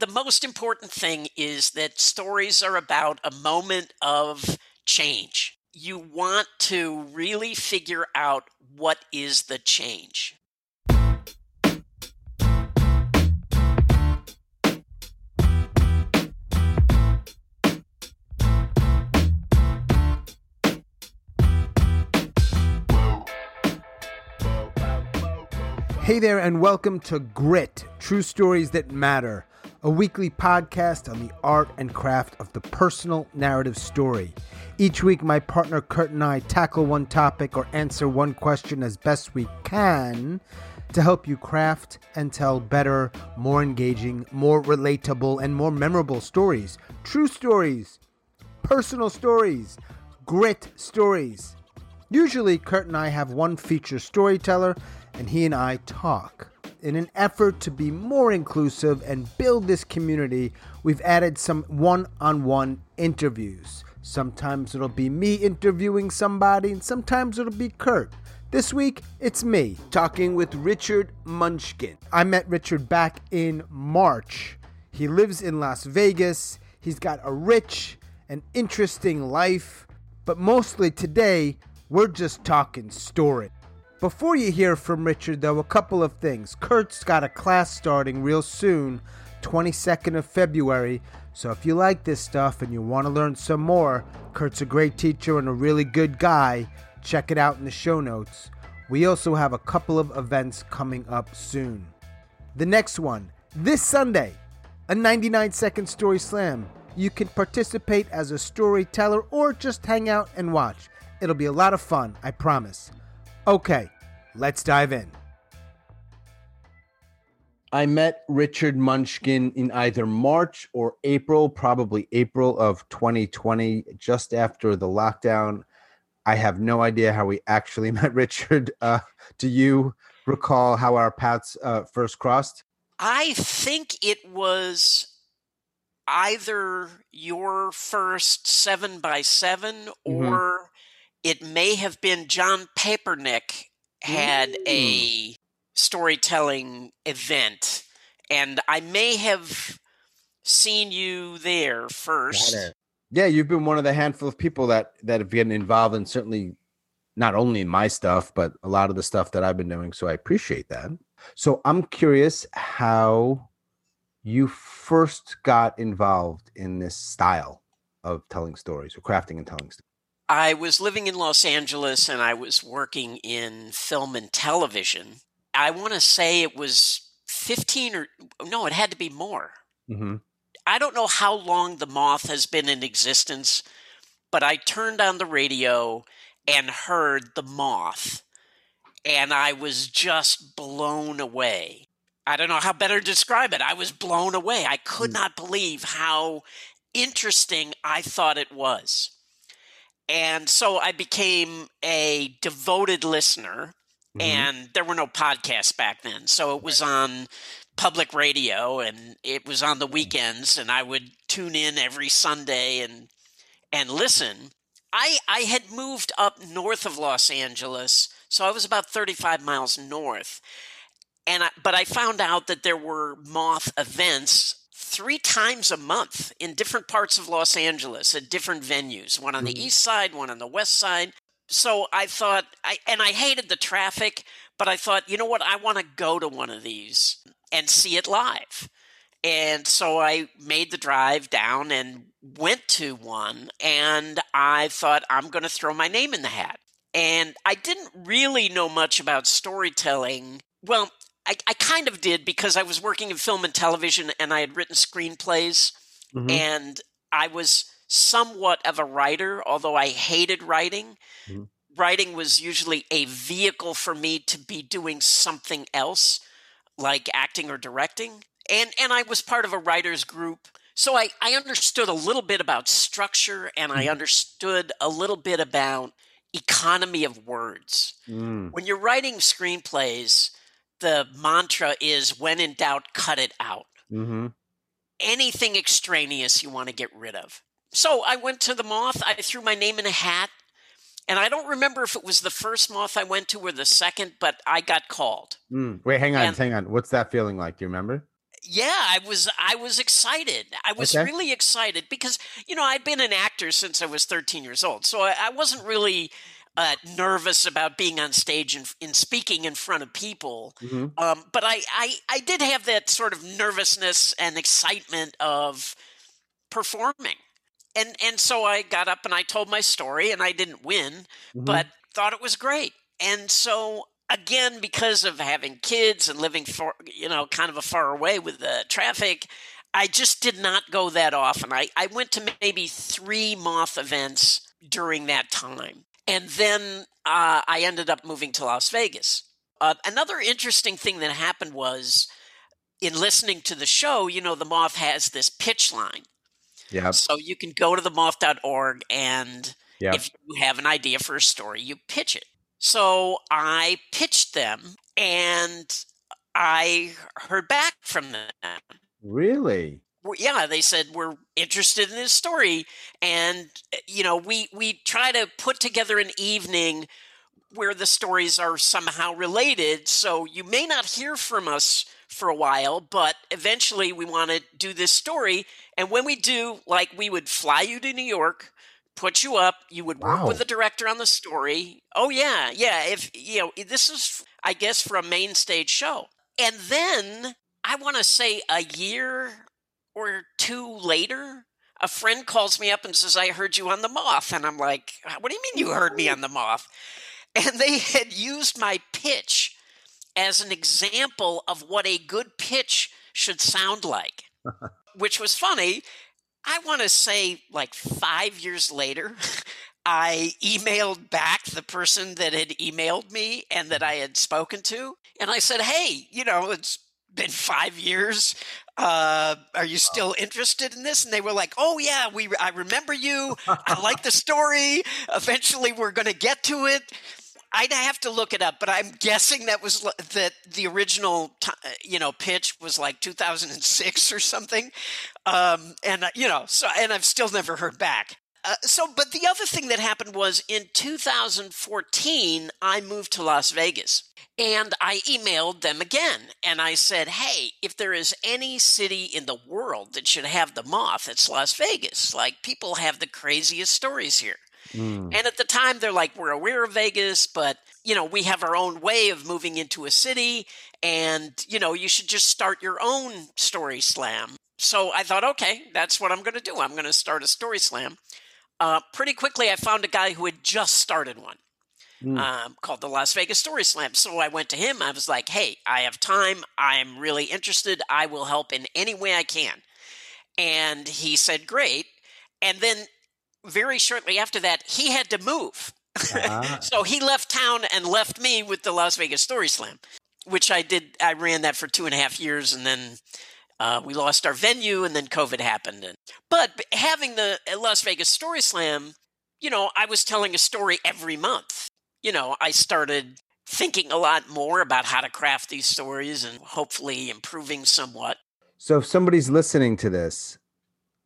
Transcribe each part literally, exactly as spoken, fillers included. the most important thing is that stories are about a moment of change. You want to really figure out what is the change. Hey there, and welcome to Grit, True Stories That Matter, a weekly podcast on the art and craft of the personal narrative story. Each week, my partner Kurt and I tackle one topic or answer one question as best we can to help you craft and tell better, more engaging, more relatable, and more memorable stories. True stories, personal stories, grit stories. Usually, Kurt and I have one feature storyteller, and he and I talk. In an effort to be more inclusive and build this community, we've added some one-on-one interviews. Sometimes it'll be me interviewing somebody, and sometimes it'll be Kurt. This week, it's me talking with Richard Munchkin. I met Richard back in March. He lives in Las Vegas. He's got a rich and interesting life, but mostly today, we're just talking story. Before you hear from Richard, though, a couple of things. Kurt's got a class starting real soon, twenty-second of February. So if you like this stuff and you want to learn some more, Kurt's a great teacher and a really good guy. Check it out in the show notes. We also have a couple of events coming up soon. The next one, this Sunday, a ninety-nine second story slam. You can participate as a storyteller or just hang out and watch. It'll be a lot of fun, I promise. Okay, let's dive in. I met Richard Munchkin in either March or April, probably April of twenty twenty, just after the lockdown. I have no idea how we actually met, Richard. Uh, do you recall how our paths uh, first crossed? I think it was either your first seven by seven or... Mm-hmm. It may have been John Papernick had a storytelling event, and I may have seen you there first. Yeah, you've been one of the handful of people that, that have gotten involved in certainly not only in my stuff, but a lot of the stuff that I've been doing, so I appreciate that. So I'm curious how you first got involved in this style of telling stories or crafting and telling stories. I was living in Los Angeles and I was working in film and television. I want to say it was fifteen or no, it had to be more. Mm-hmm. I don't know how long The Moth has been in existence, but I turned on the radio and heard The Moth and I was just blown away. I don't know how better to describe it. I was blown away. I could not believe how interesting I thought it was. And so I became a devoted listener, mm-hmm. and there were no podcasts back then. So it was on public radio, and it was on the weekends, and I would tune in every Sunday and and listen. I, I had moved up north of Los Angeles, so I was about thirty-five miles north. And I, but I found out that there were Moth events three times a month in different parts of Los Angeles at different venues, one on the east side, one on the west side. So I thought, I and I hated the traffic, but I thought, you know what, I want to go to one of these and see it live. And so I made the drive down and went to one, and I thought, I'm going to throw my name in the hat. And I didn't really know much about storytelling. Well, I, I kind of did because I was working in film and television and I had written screenplays, mm-hmm. and I was somewhat of a writer, although I hated writing. Mm-hmm. Writing was usually a vehicle for me to be doing something else, like acting or directing. And and I was part of a writer's group. So I, I understood a little bit about structure and mm-hmm. I understood a little bit about economy of words. Mm. When you're writing screenplays, the mantra is, when in doubt, cut it out. Mm-hmm. Anything extraneous you want to get rid of. So I went to The Moth. I threw my name in a hat. And I don't remember if it was the first Moth I went to or the second, but I got called. Mm. Wait, hang on, and, hang on. What's that feeling like? Do you remember? yeah, I was I was excited. I was okay. really excited because, you know, I'd been an actor since I was thirteen years old. So I, I wasn't really uh, nervous about being on stage and, and speaking in front of people. Mm-hmm. Um, but I, I, I did have that sort of nervousness and excitement of performing. And and so I got up and I told my story, and I didn't win, mm-hmm. but thought it was great. And so again, because of having kids and living for, you know, kind of a far away with the traffic, I just did not go that often. I, I went to maybe three Moth events during that time. And then uh, I ended up moving to Las Vegas. Uh, another interesting thing that happened was in listening to the show, you know, the Moth has this pitch line. Yeah. So you can go to the moth dot org, and yep. if you have an idea for a story, you pitch it. So I pitched them, and I heard back from them. Really? Yeah, they said, we're interested in this story. And, you know, we, we try to put together an evening where the stories are somehow related. So you may not hear from us for a while, but eventually we want to do this story. And when we do, like, we would fly you to New York, put you up, you would work wow. with the director on the story. Oh yeah. Yeah. If you know, this is, I guess, for a main stage show. And then I want to say a year or two later, a friend calls me up and says, I heard you on the Moth. And I'm like, what do you mean you heard me on the Moth? And they had used my pitch as an example of what a good pitch should sound like, which was funny. I want to say like five years later, I emailed back the person that had emailed me and that I had spoken to. And I said, hey, you know, it's been five years. Uh, are you still interested in this? And they were like, oh, yeah, we I remember you. I like the story. Eventually, we're going to get to it. I'd have to look it up, but I'm guessing that was that the original, you know, pitch was like two thousand six or something. Um, and, you know, so and I've still never heard back. Uh, so but the other thing that happened was in two thousand fourteen, I moved to Las Vegas and I emailed them again. And I said, hey, if there is any city in the world that should have the Moth, it's Las Vegas. Like, people have the craziest stories here. Mm. And at the time, they're like, we're aware of Vegas, but, you know, we have our own way of moving into a city. And, you know, you should just start your own story slam. So I thought, okay, that's what I'm going to do. I'm going to start a story slam. Uh, pretty quickly, I found a guy who had just started one mm. um, called the Las Vegas Story Slam. So I went to him. I was like, hey, I have time. I'm really interested. I will help in any way I can. And he said, great. And then very shortly after that, he had to move. Ah. So he left town and left me with the Las Vegas Story Slam, which I did. I ran that for two and a half years, and then uh, we lost our venue, and then COVID happened. And, but having the Las Vegas Story Slam, you know, I was telling a story every month. You know, I started thinking a lot more about how to craft these stories and hopefully improving somewhat. So if somebody's listening to this,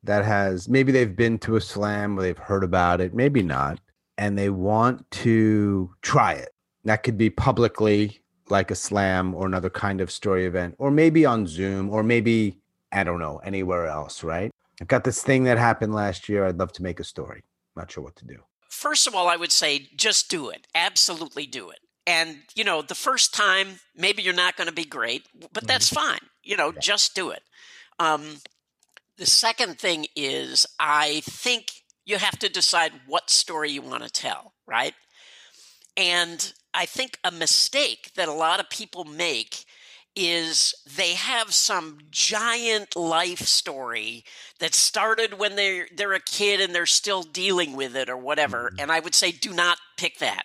that has, maybe they've been to a slam or they've heard about it, maybe not, and they want to try it. That could be publicly, like a slam or another kind of story event, or maybe on Zoom, or maybe, I don't know, anywhere else, right? I've got this thing that happened last year. I'd love to make a story. Not sure what to do. First of all, I would say just do it. Absolutely do it. And, you know, the first time, maybe you're not going to be great, but that's fine. You know, yeah. just do it. Um, The second thing is, I think you have to decide what story you want to tell, right? And I think a mistake that a lot of people make is they have some giant life story that started when they're, they're a kid and they're still dealing with it or whatever. And I would say, do not pick that.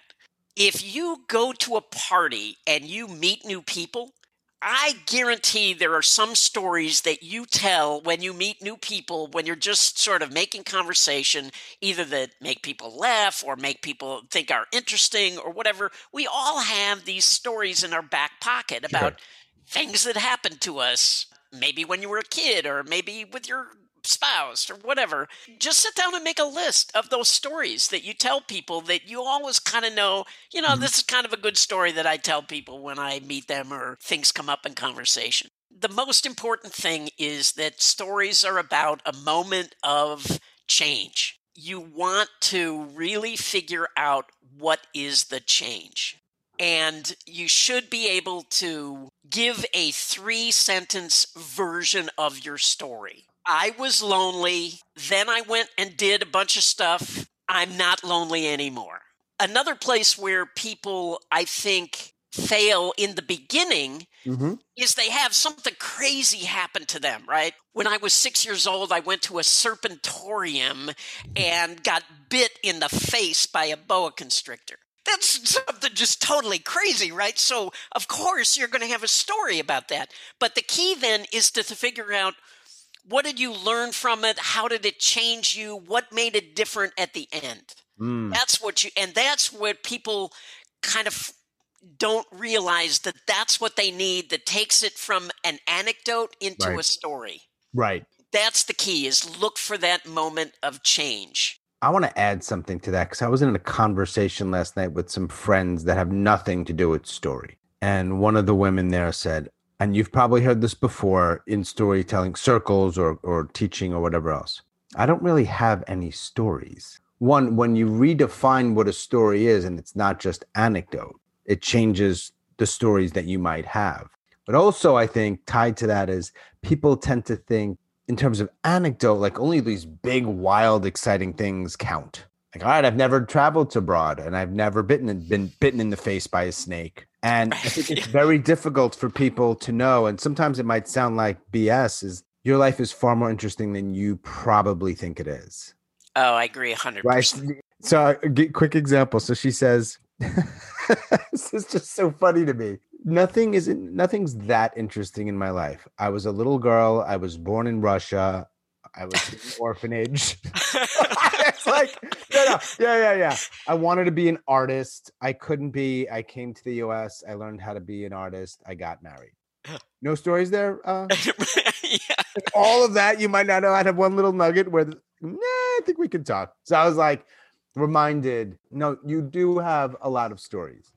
If you go to a party and you meet new people, I guarantee there are some stories that you tell when you meet new people, when you're just sort of making conversation, either that make people laugh or make people think are interesting or whatever. We all have these stories in our back pocket about sure. things that happened to us, maybe when you were a kid or maybe with your spouse or whatever. Just sit down and make a list of those stories that you tell people that you always kind of know, you know, mm-hmm. this is kind of a good story that I tell people when I meet them or things come up in conversation. the most important thing is that stories are about a moment of change. You want to really figure out what is the change. And you should be able to give a three-sentence version of your story. I was lonely, then I went and did a bunch of stuff. I'm not lonely anymore. Another place where people, I think, fail in the beginning mm-hmm. is they have something crazy happen to them, right? When I was six years old, I went to a serpentorium and got bit in the face by a boa constrictor. That's something just totally crazy, right? So, of course, you're going to have a story about that. But the key then is to, to figure out, what did you learn from it? How did it change you? What made it different at the end? Mm. That's what you, and that's what people kind of don't realize, that that's what they need, that takes it from an anecdote into right. a story. Right. That's the key, is look for that moment of change. I want to add something to that, because I was in a conversation last night with some friends that have nothing to do with story. And one of the women there said, and you've probably heard this before in storytelling circles or, or teaching or whatever else, I don't really have any stories. One, when you redefine what a story is, and it's not just anecdote, it changes the stories that you might have. But also, I think tied to that is people tend to think, in terms of anecdote, like only these big, wild, exciting things count. Like, all right, I've never traveled to abroad, and I've never bitten been bitten in the face by a snake. And I think it's very difficult for people to know. And sometimes it might sound like B S, is your life is far more interesting than you probably think it is. Oh, I agree one hundred percent. Right? So a quick example. So she says, this is just so funny to me. Nothing isn't, nothing's that interesting in my life. I was a little girl. I was born in Russia. I was in an orphanage. It's like, no, no, yeah, yeah, yeah. I wanted to be an artist. I couldn't be. I came to the U S. I learned how to be an artist. I got married. No stories there. Uh, yeah. All of that. You might not know. I'd have one little nugget where, the, nah, I think we could talk. So I was like reminded, no, you do have a lot of stories.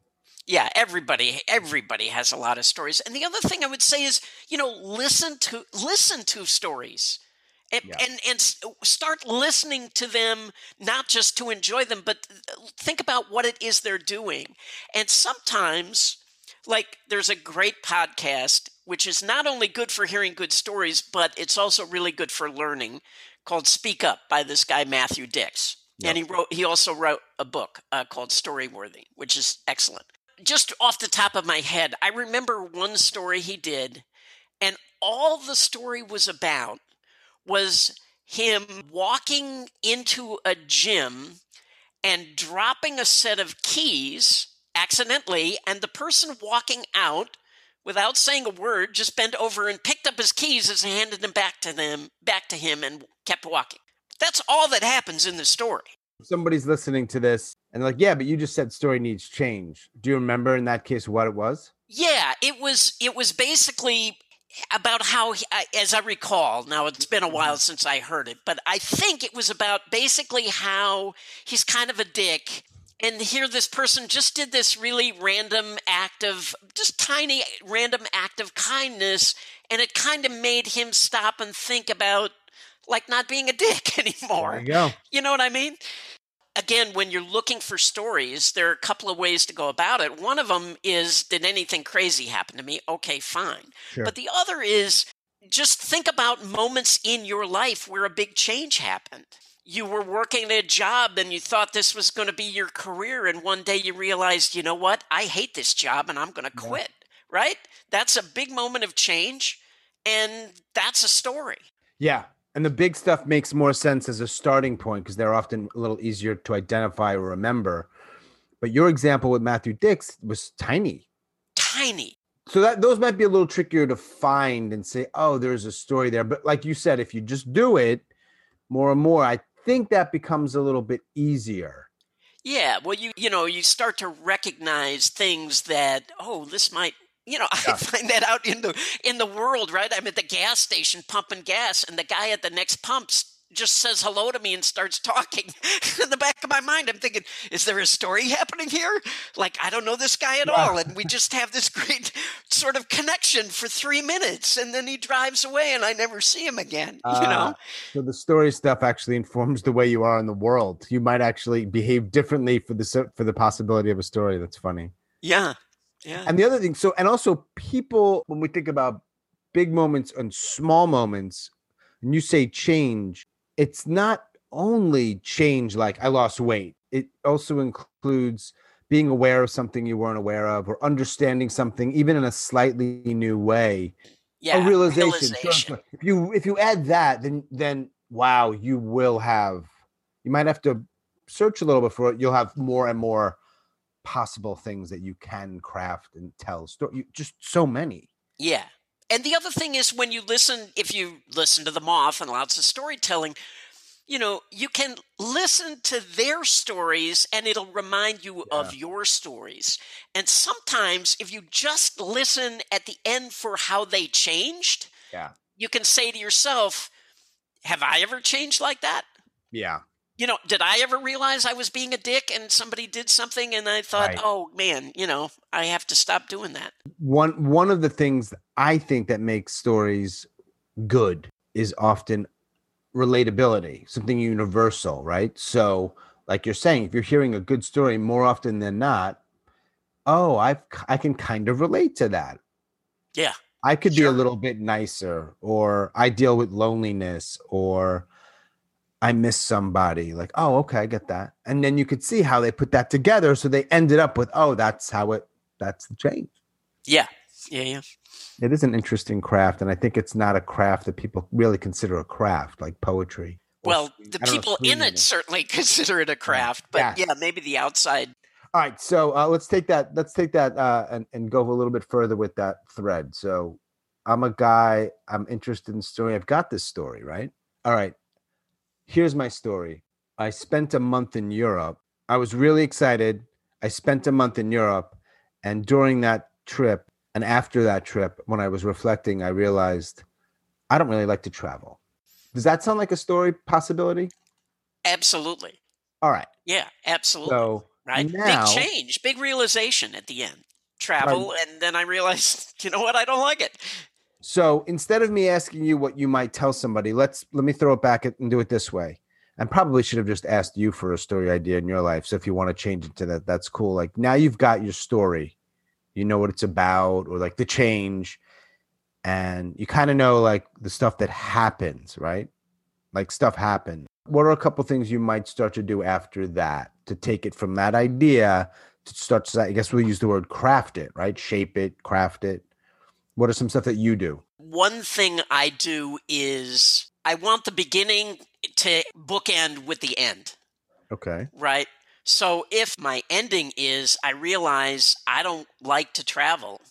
Yeah, everybody, everybody has a lot of stories. And the other thing I would say is, you know, listen to listen to stories and, yeah. and, and start listening to them, not just to enjoy them, but think about what it is they're doing. And sometimes, like, there's a great podcast, which is not only good for hearing good stories, but it's also really good for learning, called Speak Up by this guy, Matthew Dicks. Yeah. And he wrote. He also wrote a book uh, called Storyworthy, which is excellent. Just off the top of my head, I remember one story he did, and all the story was about was him walking into a gym and dropping a set of keys accidentally, and the person walking out, without saying a word, just bent over and picked up his keys as he handed them back to them, back to him, and kept walking. That's all that happens in the story. Somebody's listening to this and like, yeah, but you just said story needs change. Do you remember in that case what it was? Yeah, it was it was basically about how, he, as I recall, now it's been a while since I heard it, but I think it was about basically how he's kind of a dick. And here this person just did this really random act of, just tiny random act of kindness. And it kind of made him stop and think about, like, not being a dick anymore. There you go. You know what I mean? Again, when you're looking for stories, there are a couple of ways to go about it. One of them is, did anything crazy happen to me? Okay, fine. Sure. But the other is, just think about moments in your life where a big change happened. You were working at a job and you thought this was going to be your career. And one day you realized, you know what? I hate this job and I'm going to quit, yeah. right? That's a big moment of change. And that's a story. Yeah. And the big stuff makes more sense as a starting point because they're often a little easier to identify or remember. But your example with Matthew Dicks was tiny. Tiny. So that those might be a little trickier to find and say, oh, there's a story there. But like you said, if you just do it more and more, I think that becomes a little bit easier. Yeah. Well, you you know, you start to recognize things that, oh, this might. You know, I yeah. find that out in the in the world, right? I'm at the gas station pumping gas, and the guy at the next pump just says hello to me and starts talking. In the back of my mind, I'm thinking, is there a story happening here? Like, I don't know this guy at wow. all. And we just have this great sort of connection for three minutes. And then he drives away and I never see him again, uh, you know? So the story stuff actually informs the way you are in the world. You might actually behave differently for the, for the possibility of a story. That's funny. Yeah. Yeah. And the other thing, so, and also people, when we think about big moments and small moments, and you say change, it's not only change like I lost weight. It also includes being aware of something you weren't aware of or understanding something, even in a slightly new way. Yeah, a realization. realization. So if you if you add that, then then wow, you will have, you might have to search a little bit for it. You'll have more and more possible things that you can craft and tell story. Just so many. Yeah. And the other thing is when you listen, if you listen to The Moth and lots of storytelling, you know, you can listen to their stories and it'll remind you yeah. of your stories. And sometimes if you just listen at the end for how they changed, yeah. you can say to yourself, have I ever changed like that? Yeah. You know, did I ever realize I was being a dick and somebody did something and I thought, right. oh, man, you know, I have to stop doing that. One one of the things I think that makes stories good is often relatability, something universal, right? So like you're saying, if you're hearing a good story more often than not, oh, I've, I can kind of relate to that. Yeah. I could sure. be a little bit nicer, or I deal with loneliness, or I miss somebody, like, oh, okay, I get that. And then you could see how they put that together. So they ended up with, oh, that's how it, that's the change. Yeah. Yeah. Yeah. It is an interesting craft. And I think it's not a craft that people really consider a craft, like poetry. Well, the people in it certainly consider it a craft, but yeah, maybe the outside. All right. So uh, let's take that, let's take that uh, and, and go a little bit further with that thread. So I'm a guy, I'm interested in story. I've got this story, right? All right. Here's my story. I spent a month in Europe. I was really excited. I spent a month in Europe. And during that trip and after that trip, when I was reflecting, I realized I don't really like to travel. Does that sound like a story possibility? Absolutely. All right. Yeah, absolutely. So right. Now, big change, big realization at the end. Travel. Right. And then I realized, you know what? I don't like it. So instead of me asking you what you might tell somebody, let's let me throw it back and do it this way. And probably should have just asked you for a story idea in your life. So if you want to change it to that, that's cool. Like now you've got your story, you know what it's about, or like the change, and you kind of know like the stuff that happens, right? Like stuff happened. What are a couple things you might start to do after that to take it from that idea to start to, I guess we'll use the word craft it, right? Shape it, craft it. What are some stuff that you do? One thing I do is I want the beginning to bookend with the end. Okay. Right? So if my ending is I realize I don't like to travel,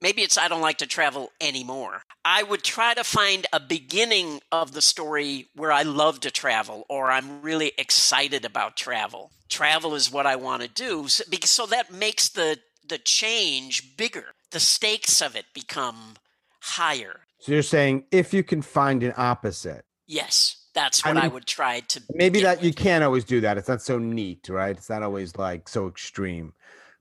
maybe it's I don't like to travel anymore. I would try to find a beginning of the story where I love to travel or I'm really excited about travel. Travel is what I want to do. So, because, so that makes the, the change bigger. The stakes of it become higher. So you're saying if you can find an opposite. Yes, that's what I, mean, I would try to. Maybe that with. You can't always do that. It's not so neat, right? It's not always like so extreme.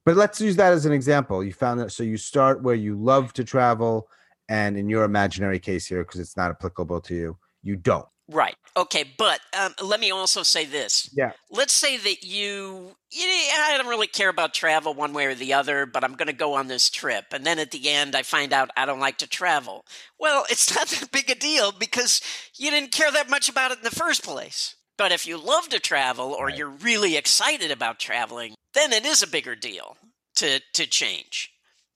But let's use that as an example. You found that. So you start where you love to travel. And in your imaginary case here, because it's not applicable to you, you don't. Right. Okay. But um, let me also say this. Yeah. Let's say that you, you, I don't really care about travel one way or the other, but I'm going to go on this trip. And then at the end, I find out I don't like to travel. Well, it's not that big a deal because you didn't care that much about it in the first place. But if you love to travel or right. you're really excited about traveling, then it is a bigger deal to, to change.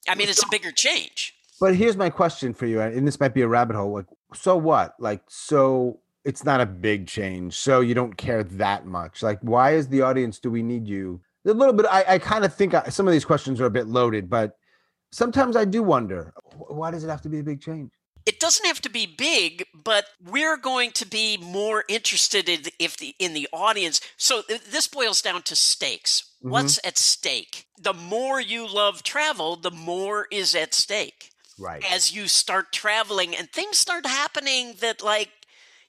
I mean, it's a bigger change. But here's my question for you. And this might be a rabbit hole. Like, so what? Like, so... It's not a big change, so you don't care that much. Like, why is the audience, do we need you? A little bit, I, I kind of think I, some of these questions are a bit loaded, but sometimes I do wonder, why does it have to be a big change? It doesn't have to be big, but we're going to be more interested in, if the, in the audience. So this boils down to stakes. Mm-hmm. What's at stake? The more you love travel, the more is at stake. Right. As you start traveling and things start happening that like,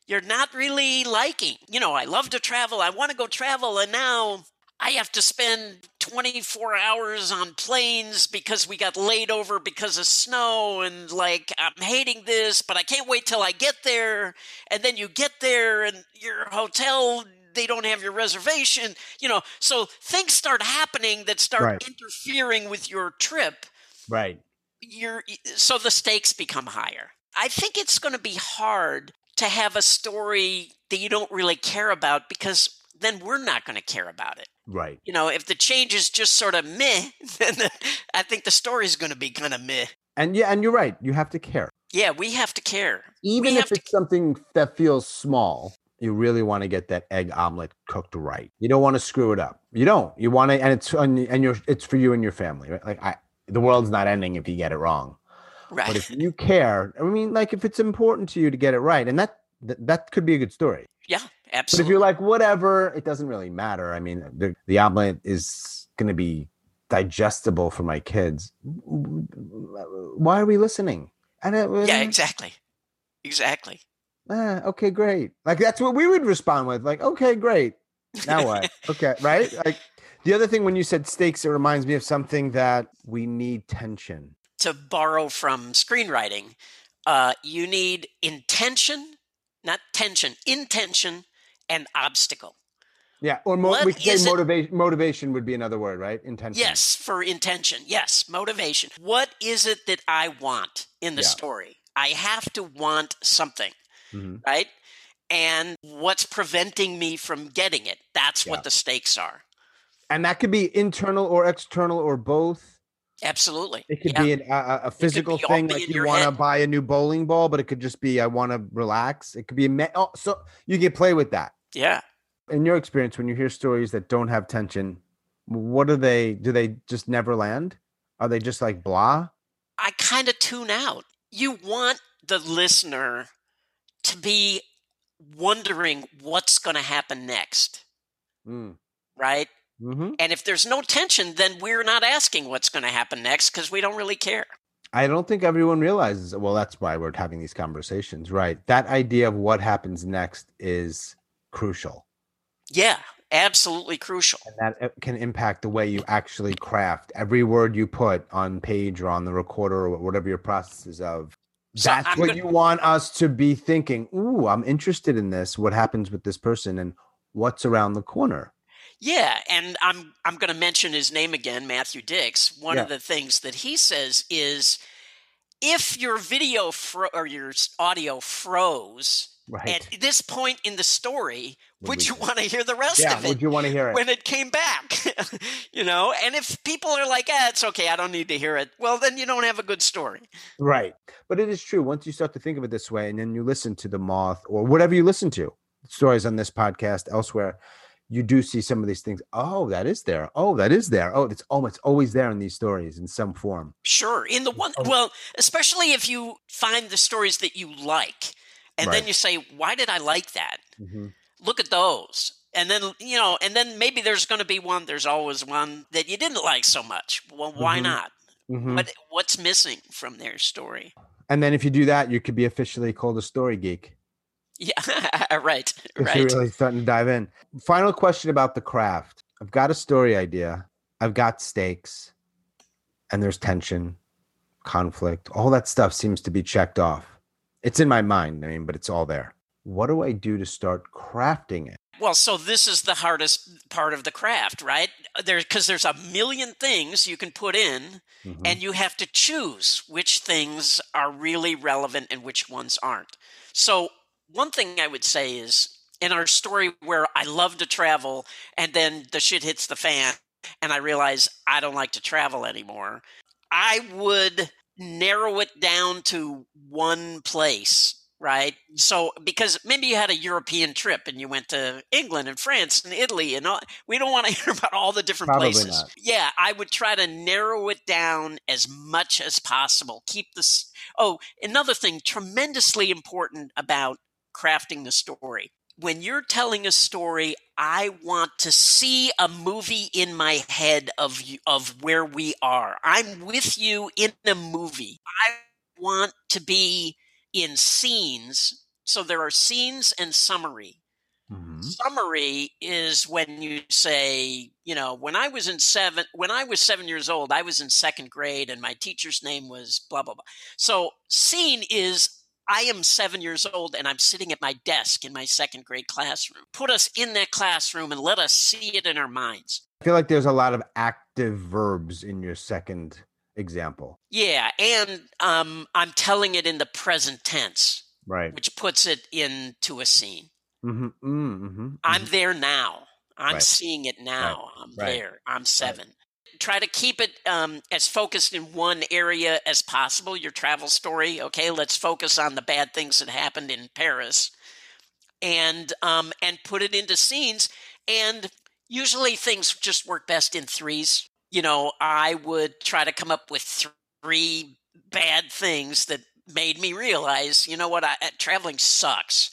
you're not really liking. You know, I love to travel. I want to go travel. And now I have to spend twenty-four hours on planes because we got laid over because of snow. And like, I'm hating this, but I can't wait till I get there. And then you get there and your hotel, they don't have your reservation. You know, so things start happening that start right. interfering with your trip. Right. You're, so the stakes become higher. I think it's going to be hard to have a story that you don't really care about, because then we're not going to care about it. Right. You know, if the change is just sort of meh, then the, I think the story is going to be kind of meh. And yeah, and you're right. You have to care. Yeah, we have to care. Even we if it's to- something that feels small, you really want to get that egg omelet cooked right. You don't want to screw it up. You don't. You want to, and it's and you're, it's for you and your family, right? Like I, the world's not ending if you get it wrong. Right. But if you care, I mean, like if it's important to you to get it right, and that th- that could be a good story. Yeah, absolutely. But if you're like, whatever, it doesn't really matter. I mean, the, the omelet is going to be digestible for my kids. Why are we listening? And it, and yeah, exactly. Exactly. Ah, okay, great. Like that's what we would respond with. Like, okay, great. Now what? Okay, right? Like the other thing when you said stakes, it reminds me of something that we need tension. To borrow from screenwriting, uh, you need intention, not tension, intention and obstacle. Yeah, or mo- we could say motivation. Motivation would be another word, right? Intention. Yes, for intention. Yes, motivation. What is it that I want in the yeah. story? I have to want something, mm-hmm. right? And what's preventing me from getting it? That's yeah. what the stakes are. And that could be internal or external or both. Absolutely. It could yeah. be an, a, a physical thing, like you want to buy a new bowling ball, but it could just be, I want to relax. It could be, a me- oh, so you can play with that. Yeah. In your experience, when you hear stories that don't have tension, what are they, do they just never land? Are they just like blah? I kind of tune out. You want the listener to be wondering what's going to happen next. Mm. Right? Mm-hmm. And if there's no tension, then we're not asking what's going to happen next because we don't really care. I don't think everyone realizes, well, that's why we're having these conversations, right? That idea of what happens next is crucial. Yeah, absolutely crucial. And that can impact the way you actually craft every word you put on page or on the recorder or whatever your process is of. So that's I'm what gonna- you want us to be thinking. Ooh, I'm interested in this. What happens with this person and what's around the corner? Yeah, and I'm I'm going to mention his name again, Matthew Dicks. One yeah. of the things that he says is, if your video fro- or your audio froze right. at this point in the story, would, would you want to hear the rest yeah, of it? Would you want to hear it when it came back? You know, and if people are like, "Ah, it's okay, I don't need to hear it," well, then you don't have a good story, right? But it is true. Once you start to think of it this way, and then you listen to The Moth or whatever you listen to, stories on this podcast, elsewhere. You do see some of these things. Oh, that is there. Oh, that is there. Oh, it's almost always there in these stories in some form. Sure. In the one, well, especially if you find the stories that you like and right. then you say, why did I like that? Mm-hmm. Look at those. And then, you know, and then maybe there's going to be one. There's always one that you didn't like so much. Well, why mm-hmm. not? Mm-hmm. What, what's missing from their story? And then if you do that, you could be officially called a story geek. Yeah, right, right. You're really starting to dive in. Final question about the craft. I've got a story idea. I've got stakes. And there's tension, conflict. All that stuff seems to be checked off. It's in my mind, I mean, but it's all there. What do I do to start crafting it? Well, so this is the hardest part of the craft, right? There, because there's a million things you can put in, mm-hmm. and you have to choose which things are really relevant and which ones aren't. So one thing I would say is in our story where I love to travel and then the shit hits the fan and I realize I don't like to travel anymore, I would narrow it down to one place, right? So because maybe you had a European trip and you went to England and France and Italy and all, we don't want to hear about all the different Probably places. Not. Yeah, I would try to narrow it down as much as possible. Keep this. Oh, another thing tremendously important about crafting the story. When you're telling a story, I want to see a movie in my head of of where we are. I'm with you in a movie. I want to be in scenes So there are scenes and summary. Mm-hmm. Summary is when you say, you know, when I was in seven, when I was seven years old, I was in second grade and my teacher's name was blah, blah, blah. So scene is I am seven years old and I'm sitting at my desk in my second grade classroom. Put us in that classroom and let us see it in our minds. I feel like there's a lot of active verbs in your second example. Yeah. And um, I'm telling it in the present tense, right? Which puts it into a scene. Mm-hmm, mm-hmm, mm-hmm. I'm there now. I'm right. seeing it now. Right. I'm right. there. I'm seven. Right. Try to keep it um, as focused in one area as possible, your travel story. Okay, let's focus on the bad things that happened in Paris and um, and put it into scenes. And usually things just work best in threes. You know, I would try to come up with three bad things that made me realize, you know what, I, traveling sucks.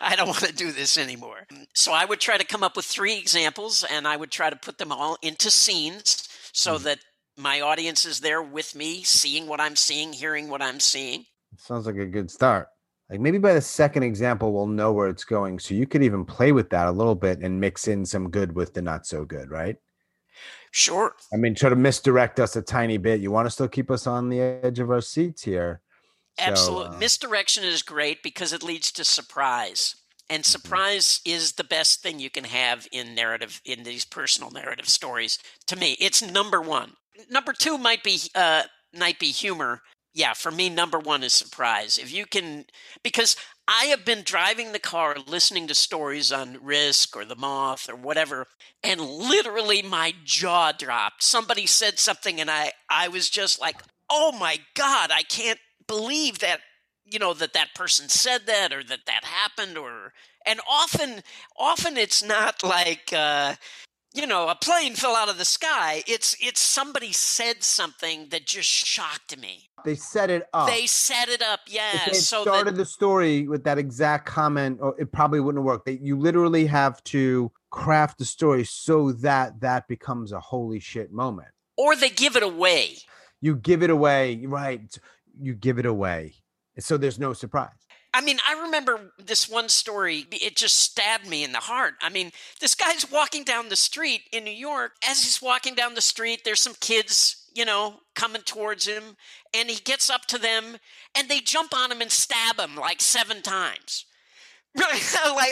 I don't want to do this anymore. So I would try to come up with three examples and I would try to put them all into scenes so mm-hmm. that my audience is there with me, seeing what I'm seeing, hearing what I'm seeing. Sounds like a good start. Like maybe by the second example, we'll know where it's going. So you could even play with that a little bit and mix in some good with the not so good, right? Sure. I mean, try to misdirect us a tiny bit. You want to still keep us on the edge of our seats here. So, absolutely. Uh, Misdirection is great because it leads to surprise. And surprise mm-hmm. is the best thing you can have in narrative, in these personal narrative stories. To me, it's number one. Number two might be uh, might be humor. Yeah, for me, number one is surprise. If you can, because I have been driving the car listening to stories on Risk or The Moth or whatever, and literally my jaw dropped. Somebody said something and I, I was just like, oh my God, I can't believe that, you know, that that person said that or that that happened. Or, and often, often it's not like, uh, you know, a plane fell out of the sky. It's it's somebody said something that just shocked me. They set it up. They set it up, yeah. If they so started that, the story with that exact comment, or it probably wouldn't work. They, you literally have to craft the story so that that becomes a holy shit moment. Or they give it away. You give it away, right. You give it away. So there's no surprise. I mean, I remember this one story, it just stabbed me in the heart. I mean, this guy's walking down the street in New York. As he's walking down the street, there's some kids, you know, coming towards him, and he gets up to them, and they jump on him and stab him like seven times. Like,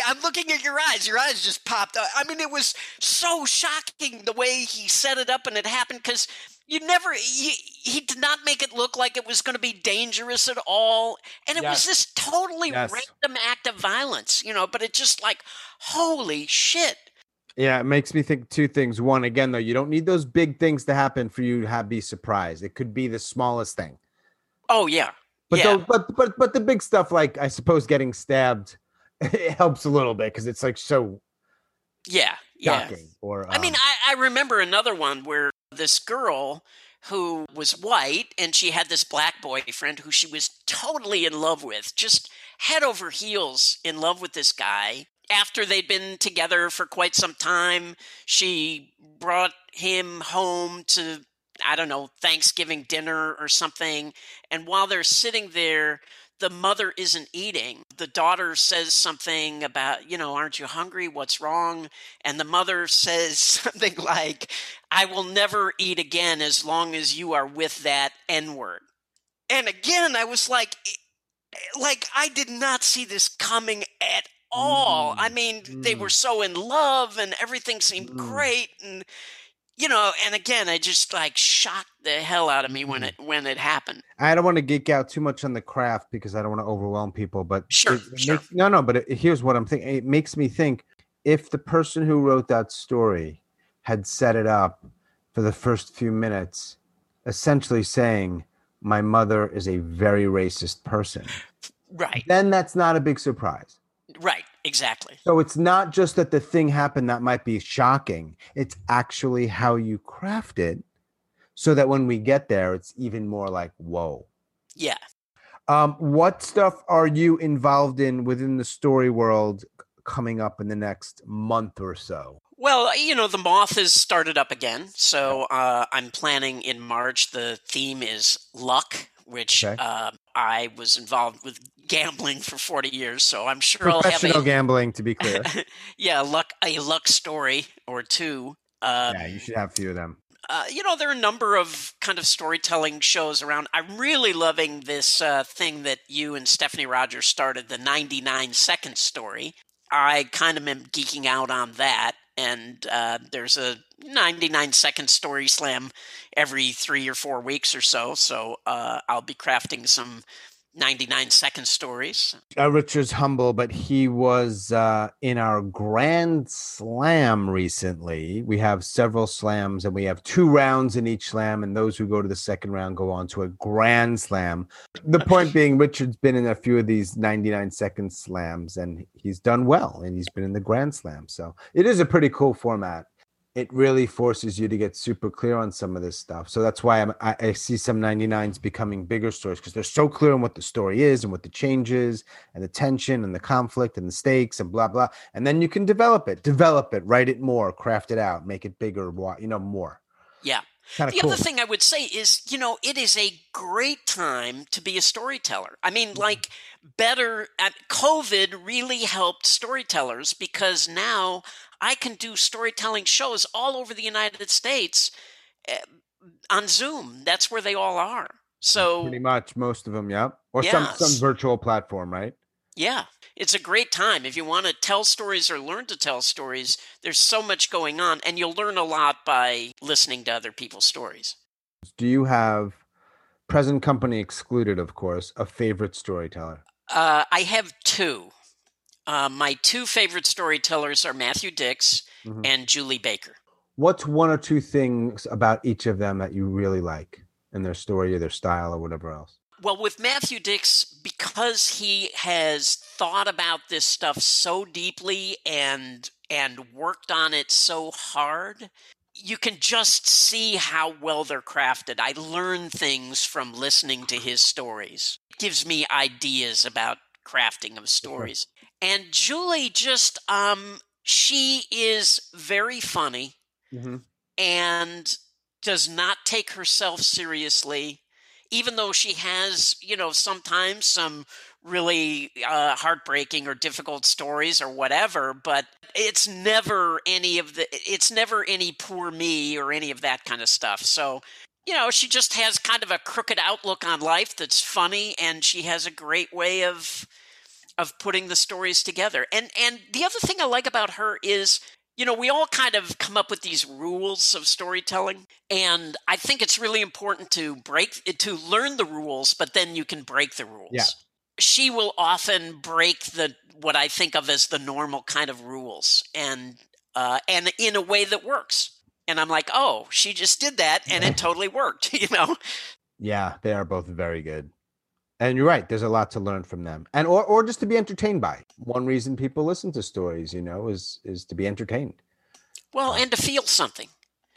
I'm looking at your eyes. Your eyes just popped up. I mean, it was so shocking the way he set it up and it happened because you never, he, he did not make it look like it was going to be dangerous at all. And it yes. was this totally yes. random act of violence, you know, but it just like, holy shit. Yeah, it makes me think two things. One, again, though, you don't need those big things to happen for you to have be surprised. It could be the smallest thing. Oh, yeah. But, yeah. Those, but, but, but the big stuff, like, I suppose getting stabbed, it helps a little bit because it's like so yeah, shocking. Yeah. Or, um, I mean, I, I remember another one where this girl who was white and she had this black boyfriend who she was totally in love with, just head over heels in love with this guy. After they'd been together for quite some time, she brought him home to, I don't know, Thanksgiving dinner or something. And while they're sitting there, the mother isn't eating. The daughter says something about, you know, aren't you hungry? What's wrong? And the mother says something like, I will never eat again as long as you are with that N-word. And again, I was like, like, I did not see this coming at all. Mm. I mean, mm. they were so in love and everything seemed mm. great. And, you know, and again, I just like shocked the hell out of me when it when it happened. I don't want to geek out too much on the craft because I don't want to overwhelm people. But sure, it, it sure. Makes, no, no. But it, here's what I'm thinking. It makes me think if the person who wrote that story had set it up for the first few minutes, essentially saying my mother is a very racist person, right? Then that's not a big surprise, right? Exactly. So it's not just that the thing happened that might be shocking. It's actually how you craft it so that when we get there, it's even more like, whoa. Yeah. Um, what stuff are you involved in within the story world coming up in the next month or so? Well, you know, The Moth has started up again. So uh, I'm planning in March. The theme is luck, which okay. um, I was involved with gambling for forty years. So I'm sure I'll have professional gambling, to be clear. yeah, luck a luck story or two. Um, yeah, you should have a few of them. Uh, you know, there are a number of kind of storytelling shows around. I'm really loving this uh, thing that you and Stephanie Rogers started, the ninety-nine second story. I kind of am geeking out on that. And uh, there's a ninety-nine second story slam every three or four weeks or so. So uh, I'll be crafting some ninety-nine second stories. Uh, Richard's humble, but he was uh, in our Grand Slam recently. We have several slams and we have two rounds in each slam. And those who go to the second round go on to a Grand Slam. The point being, Richard's been in a few of these ninety-nine second slams and he's done well and he's been in the Grand Slam. So it is a pretty cool format. It really forces you to get super clear on some of this stuff. So that's why I'm, I, I see some ninety-nines becoming bigger stories, because they're so clear on what the story is and what the changes and the tension and the conflict and the stakes and blah, blah. And then you can develop it, develop it, write it more, craft it out, make it bigger, you know, more. Yeah. Kinda the cool. Other thing I would say is, you know, it is a great time to be a storyteller. I mean, like better at COVID really helped storytellers, because now I can do storytelling shows all over the United States on Zoom. That's where they all are. So pretty much most of them. Yeah. Or yes. some, some virtual platform, right? Yeah. It's a great time. If you want to tell stories or learn to tell stories, there's so much going on, and you'll learn a lot by listening to other people's stories. Do you have, present company excluded, of course, a favorite storyteller? Uh, I have two. Uh, my two favorite storytellers are Matthew Dicks mm-hmm. and Julie Baker. What's one or two things about each of them that you really like in their story or their style or whatever else? Well, with Matthew Dicks, because he has thought about this stuff so deeply and and worked on it so hard, you can just see how well they're crafted. I learn things from listening to his stories. It gives me ideas about crafting of stories. And Julie just, um, she is very funny mm-hmm. and does not take herself seriously. Even though she has, you know, sometimes some really uh, heartbreaking or difficult stories or whatever, but it's never any of the, it's never any poor me or any of that kind of stuff. So, you know, she just has kind of a crooked outlook on life that's funny, and she has a great way of of putting the stories together. And and the other thing I like about her is, you know, we all kind of come up with these rules of storytelling, and I think it's really important to break to learn the rules, but then you can break the rules. Yeah. She will often break the what I think of as the normal kind of rules, and uh, and in a way that works. And I'm like, oh, she just did that, and it totally worked. You know? Yeah, they are both very good. And you're right. There's a lot to learn from them, and or or just to be entertained by. One reason people listen to stories, you know, is is to be entertained. Well, and to feel something.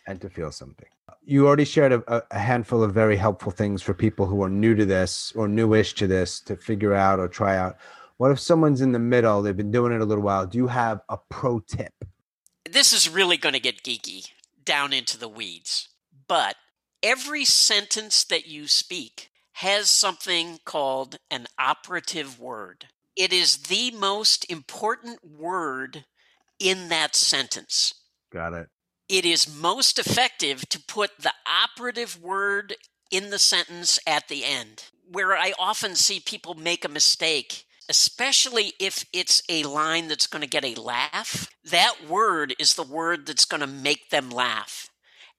And to feel something. You already shared a, a handful of very helpful things for people who are new to this or newish to this to figure out or try out. What if someone's in the middle? They've been doing it a little while. Do you have a pro tip? This is really going to get geeky down into the weeds, but every sentence that you speak has something called an operative word. It is the most important word in that sentence. Got it. It is most effective to put the operative word in the sentence at the end. Where I often see people make a mistake, especially if it's a line that's going to get a laugh, that word is the word that's going to make them laugh.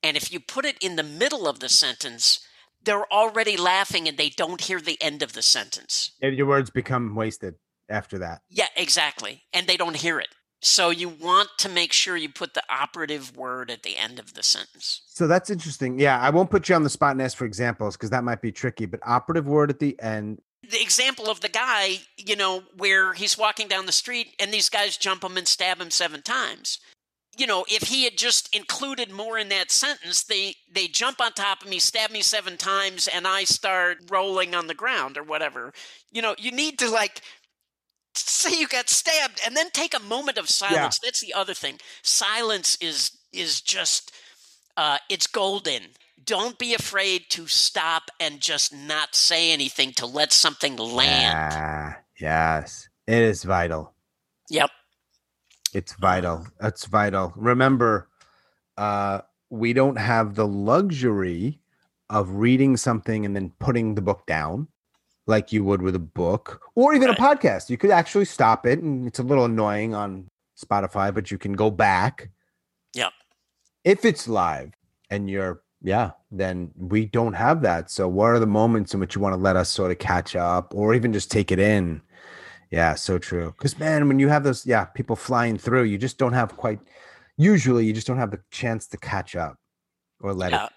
And if you put it in the middle of the sentence, they're already laughing and they don't hear the end of the sentence. And your words become wasted after that. Yeah, exactly. And they don't hear it. So you want to make sure you put the operative word at the end of the sentence. So that's interesting. Yeah, I won't put you on the spot and ask for examples because that might be tricky, but operative word at the end. The example of the guy, you know, where he's walking down the street and these guys jump him and stab him seven times. You know, if he had just included more in that sentence, they, they jump on top of me, stab me seven times, and I start rolling on the ground or whatever. You know, you need to, like, say you got stabbed and then take a moment of silence. Yeah. That's the other thing. Silence is is just, uh, it's golden. don't be afraid to stop and just not say anything, to let something land. Ah, yes, it is vital. Yep. It's vital. It's vital. Remember, uh, we don't have the luxury of reading something and then putting the book down like you would with a book or even right. a podcast. You could actually stop it, and it's a little annoying on Spotify, but you can go back. Yep. If it's live and you're, yeah, then we don't have that. So what are the moments in which you want to let us sort of catch up or even just take it in? Yeah, so true. Because, man, when you have those, yeah, people flying through, you just don't have quite – usually you just don't have the chance to catch up or let yeah. it.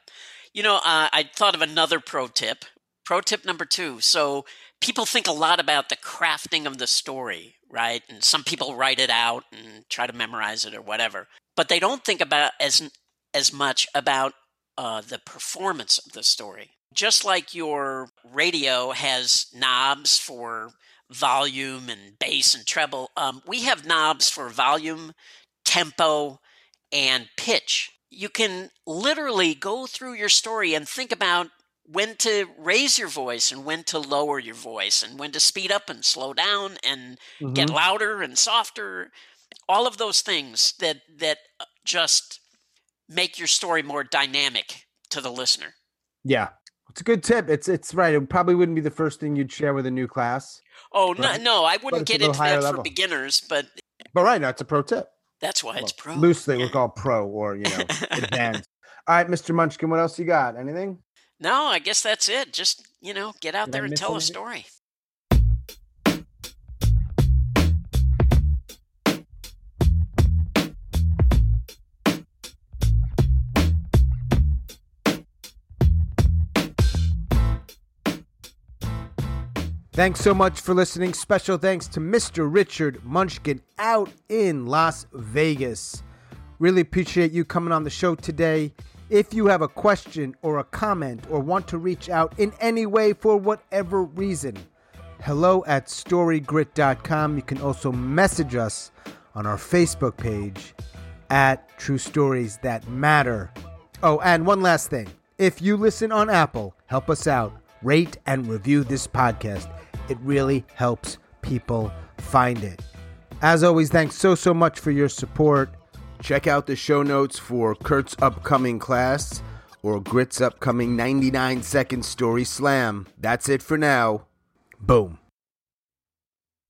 You know, uh, I thought of another pro tip. Pro tip number two. So people think a lot about the crafting of the story, right? And some people write it out and try to memorize it or whatever. But they don't think about as as much about uh, the performance of the story. Just like your radio has knobs for – volume and bass and treble. Um, we have knobs for volume, tempo, and pitch. You can literally go through your story and think about when to raise your voice and when to lower your voice and when to speed up and slow down and mm-hmm. get louder and softer. All of those things that that just make your story more dynamic to the listener. Yeah. It's a good tip. It's it's right. It probably wouldn't be the first thing you'd share with a new class. Oh, right? no, no, I wouldn't get into that level. For beginners, but but right now it's a pro tip. That's why well, it's pro. Loosely, we'll call pro or you know advanced. All right, Mister Munchkin, what else you got? Anything? No, I guess that's it. Just you know, get out Did there I and tell anything? A story. Thanks so much for listening. Special thanks to Mister Richard Munchkin out in Las Vegas. Really appreciate you coming on the show today. If you have a question or a comment or want to reach out in any way for whatever reason, hello at story grit dot com. You can also message us on our Facebook page at True Stories That Matter. Oh, and one last thing. If you listen on Apple, help us out. Rate and review this podcast. It really helps people find it. As always, thanks so, so much for your support. Check out the show notes for Kurt's upcoming class or Grit's upcoming ninety-nine second story slam. That's it for now. Boom.